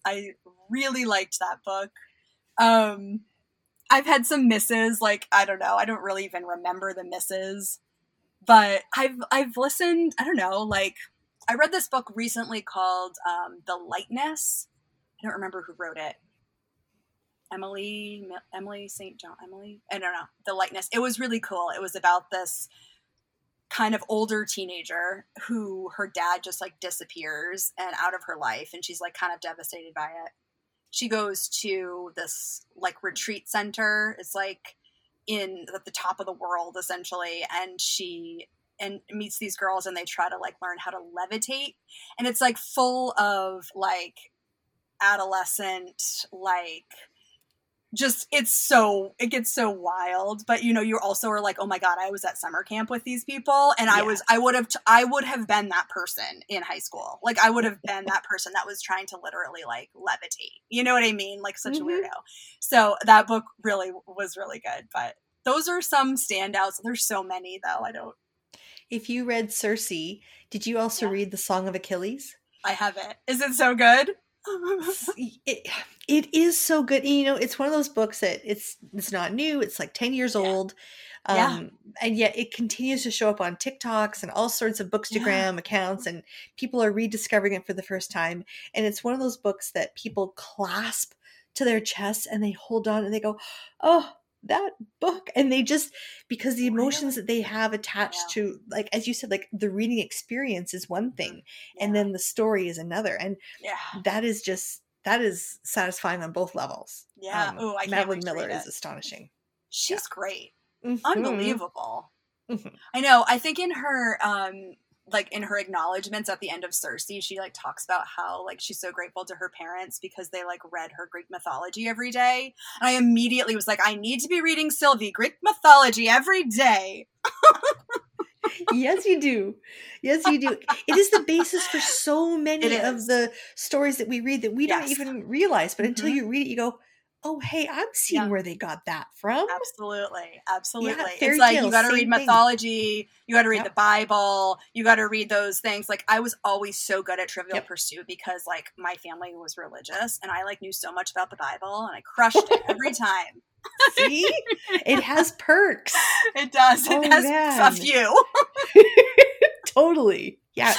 I really liked that book. I've had some misses. Like, I don't know. I don't really even remember the misses, but I've listened. I don't know. Like I read this book recently called The Lightness. I don't remember who wrote it. Emily St. John, I don't know, The Lightness. It was really cool. It was about this kind of older teenager who her dad just like disappears and out of her life. And she's like kind of devastated by it. She goes to this like retreat center. It's like in at the top of the world essentially. And she meets these girls and they try to like learn how to levitate. And it's like full of like adolescent, like just, it gets so wild. But, you know, you also are like, oh my God, I was at summer camp with these people. And I would have been that person in high school. Like, I would have been that person that was trying to literally like levitate, you know what I mean? Like such a weirdo. So that book really was really good, but those are some standouts. There's so many though. If you read Circe, did you also read The Song of Achilles? I have it. Is it so good? It is so good. And, you know, it's one of those books that it's not new. It's like 10 years old. And yet it continues to show up on TikToks and all sorts of Bookstagram accounts, and people are rediscovering it for the first time. And it's one of those books that people clasp to their chests and they hold on and they go, oh, that book. And they just, because the emotions that they have attached to, like, as you said, like the reading experience is one thing and then the story is another. And that is satisfying on both levels. Yeah. Madeline Miller is astonishing. She's great. Mm-hmm. Unbelievable. Mm-hmm. I know. I think in her, like in her acknowledgements at the end of Circe, she like talks about how like she's so grateful to her parents because they like read her Greek mythology every day. And I immediately was like, I need to be reading Sylvie Greek mythology every day. Yes, you do. Yes, you do. It is the basis for so many of the stories that we read that we don't even realize. But until you read it, you go, oh, hey, I'm seeing where they got that from. Absolutely. Absolutely. Yeah, it's like, you got to read mythology. You got to read the Bible. You got to read those things. Like, I was always so good at Trivial Pursuit because like my family was religious and I like knew so much about the Bible and I crushed it every time. See? It has perks. It does. It has a few. Totally. Yes.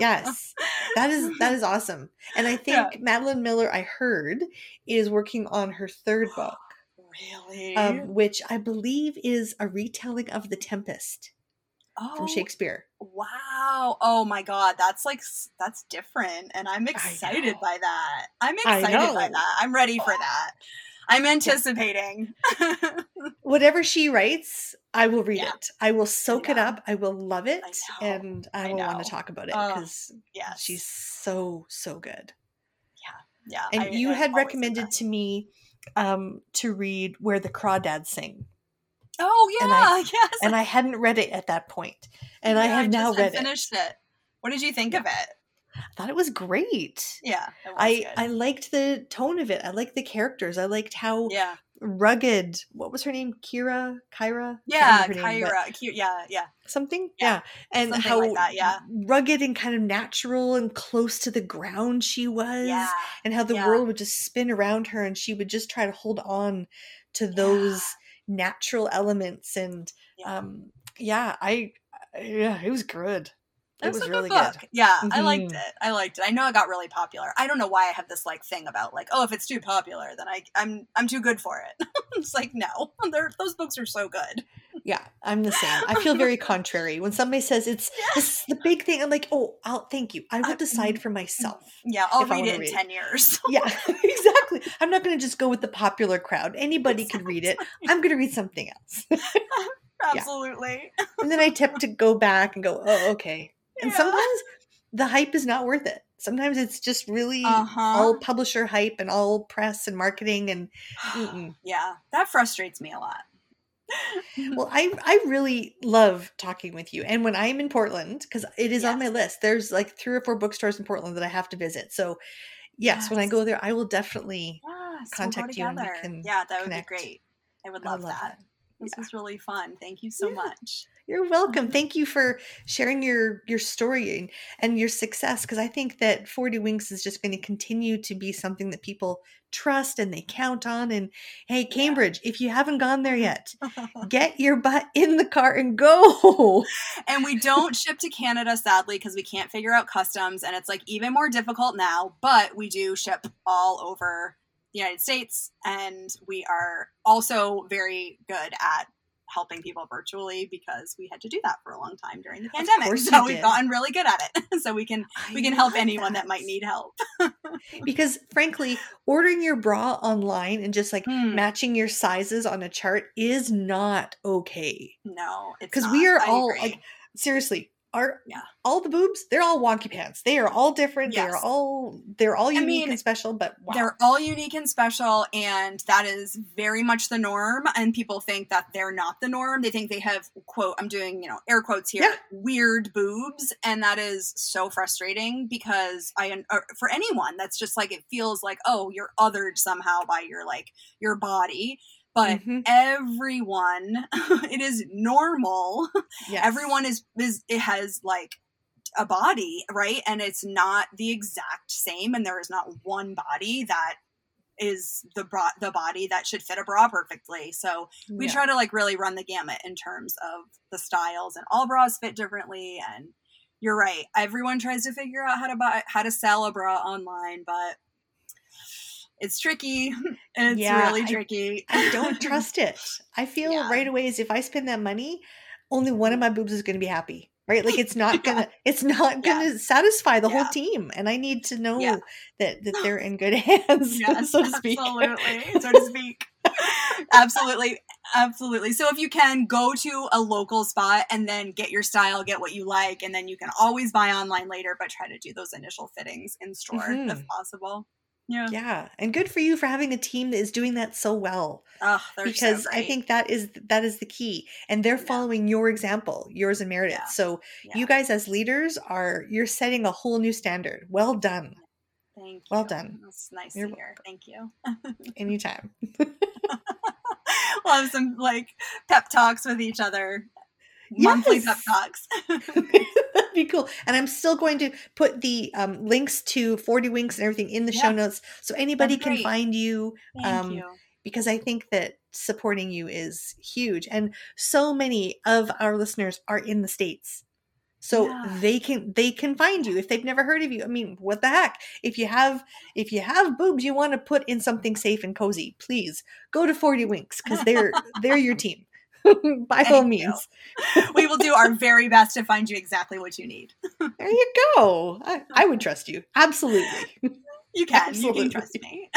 Yes. That is awesome. And I think Madeline Miller, I heard, is working on her third book. Really? Which I believe is a retelling of The Tempest from Shakespeare. Wow. Oh my God. That's like, that's different. And I'm excited by that. I'm excited by that. I'm ready for that. I'm anticipating. Whatever she writes, I will read it. I will soak it up. I will love it. And I will want to talk about it because she's so, so good. Yeah. Yeah. And you had recommended to me to read Where the Crawdads Sing. Oh, yeah. And I hadn't read it at that point. And I have now read it. I finished it. What did you think of it? I thought it was great. Yeah. I liked the tone of it. I liked the characters. I liked how rugged, what was her name? Kyra? Yeah, Kyra. Yeah. Something? Yeah. And something how like that, rugged and kind of natural and close to the ground she was. Yeah. And how the world would just spin around her and she would just try to hold on to those natural elements. And it was good. It was a really good. Yeah, mm-hmm. I liked it. I know it got really popular. I don't know why I have this like thing about like, oh, if it's too popular, then I'm too good for it. It's like, no, those books are so good. Yeah, I'm the same. I feel very contrary when somebody says it's this the big thing. I'm like, oh, thank you. I will decide for myself. Yeah, I'll read it in 10 years. Yeah, exactly. I'm not going to just go with the popular crowd. Anybody could read it. I'm going to read something else. Absolutely. Yeah. And then I tend to go back and go, oh, okay. And sometimes the hype is not worth it. Sometimes it's just really all publisher hype and all press and marketing. And that frustrates me a lot. Well, I really love talking with you. And when I'm in Portland, because it is on my list, there's like 3 or 4 bookstores in Portland that I have to visit. So yes. When I go there, I will definitely contact you. And we can connect. Would be great. I would love that. This was really fun. Thank you so much. You're welcome. Thank you for sharing your story and your success, because I think that 40 Winks is just going to continue to be something that people trust and they count on. And hey, Cambridge, if you haven't gone there yet, get your butt in the car and go. And we don't ship to Canada, sadly, because we can't figure out customs. And it's like even more difficult now, but we do ship all over the United States, and we are also very good at helping people virtually because we had to do that for a long time during the pandemic. So we've gotten really good at it. So we can help anyone that might need help. Because frankly, ordering your bra online and just like matching your sizes on a chart is not okay. No, it's not. Because we are all like, seriously, are all the boobs, they're all wonky pants. They are all different. Yes. They're all unique and special, but wow. They're all unique and special, and that is very much the norm, and people think that they're not the norm. They think they have, quote, I'm doing, air quotes here, weird boobs, and that is so frustrating because for anyone, that's just like, it feels like, oh, you're othered somehow by your body. But everyone, it is normal. Yes. Everyone has like a body, right? And it's not the exact same. And there is not one body that is the body that should fit a bra perfectly. So we try to like really run the gamut in terms of the styles, and all bras fit differently. And you're right. Everyone tries to figure out how to sell a bra online, but it's tricky. It's really tricky. I don't trust it. I feel right away as if I spend that money, only one of my boobs is going to be happy, right? Like it's not going to satisfy the whole team. And I need to know that they're in good hands, so to speak. Absolutely, so to speak. Absolutely. Absolutely. So if you can, go to a local spot and then get your style, get what you like, and then you can always buy online later, but try to do those initial fittings in store if possible. Yeah. And good for you for having a team that is doing that so well. Oh, because so I think that is the key. And they're following your example, yours and Meredith. Yeah. So you guys as leaders you're setting a whole new standard. Well done. Thank you. Well done. That's nice to hear. Thank you. Anytime. We'll have some like pep talks with each other. Monthly pep talks. That'd be cool. And I'm still going to put the links to 40 Winks and everything in the show notes, so anybody can find you. Thank you. Because I think that supporting you is huge. And so many of our listeners are in the States. So they can find you if they've never heard of you. I mean, what the heck? If you have boobs you want to put in something safe and cozy, please go to 40 Winks because they're your team. By all means. We will do our very best to find you exactly what you need. There you go. I would trust you. Absolutely. You can. Absolutely. You can trust me.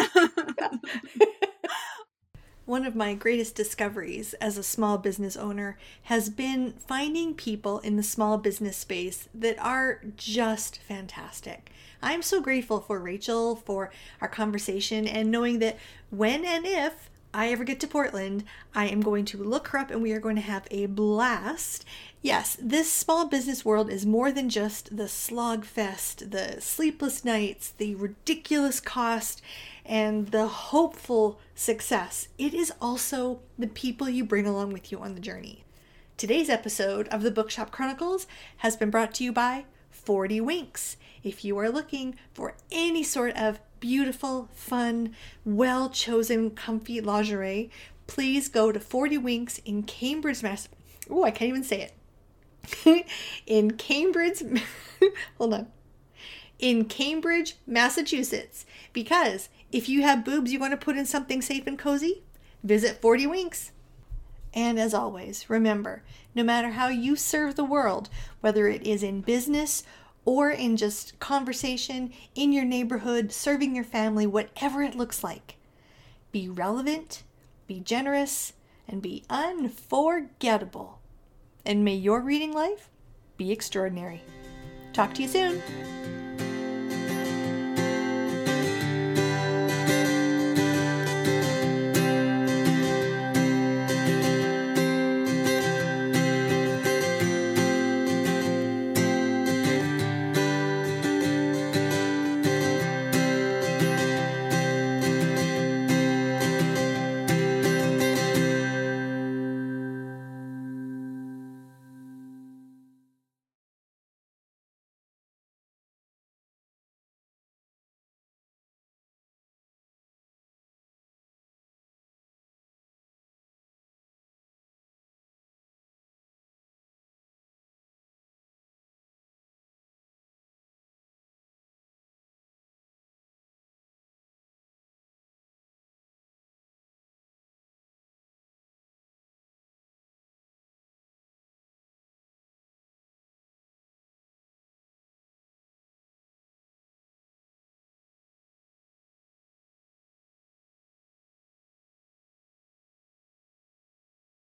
One of my greatest discoveries as a small business owner has been finding people in the small business space that are just fantastic. I'm so grateful for Rachel, for our conversation, and knowing that when and if I ever get to Portland, I am going to look her up and we are going to have a blast. Yes, this small business world is more than just the slog fest, the sleepless nights, the ridiculous cost, and the hopeful success. It is also the people you bring along with you on the journey. Today's episode of the Bookshop Chronicles has been brought to you by 40 Winks. If you are looking for any sort of beautiful, fun, well-chosen, comfy lingerie, please go to 40 Winks in Cambridge, Mass. Oh, I can't even say it. In Cambridge, Massachusetts. Because if you have boobs you want to put in something safe and cozy, visit 40 Winks. And as always, remember, no matter how you serve the world, whether it is in business or in just conversation, in your neighborhood, serving your family, whatever it looks like. Be relevant, be generous, and be unforgettable. And may your reading life be extraordinary. Talk to you soon.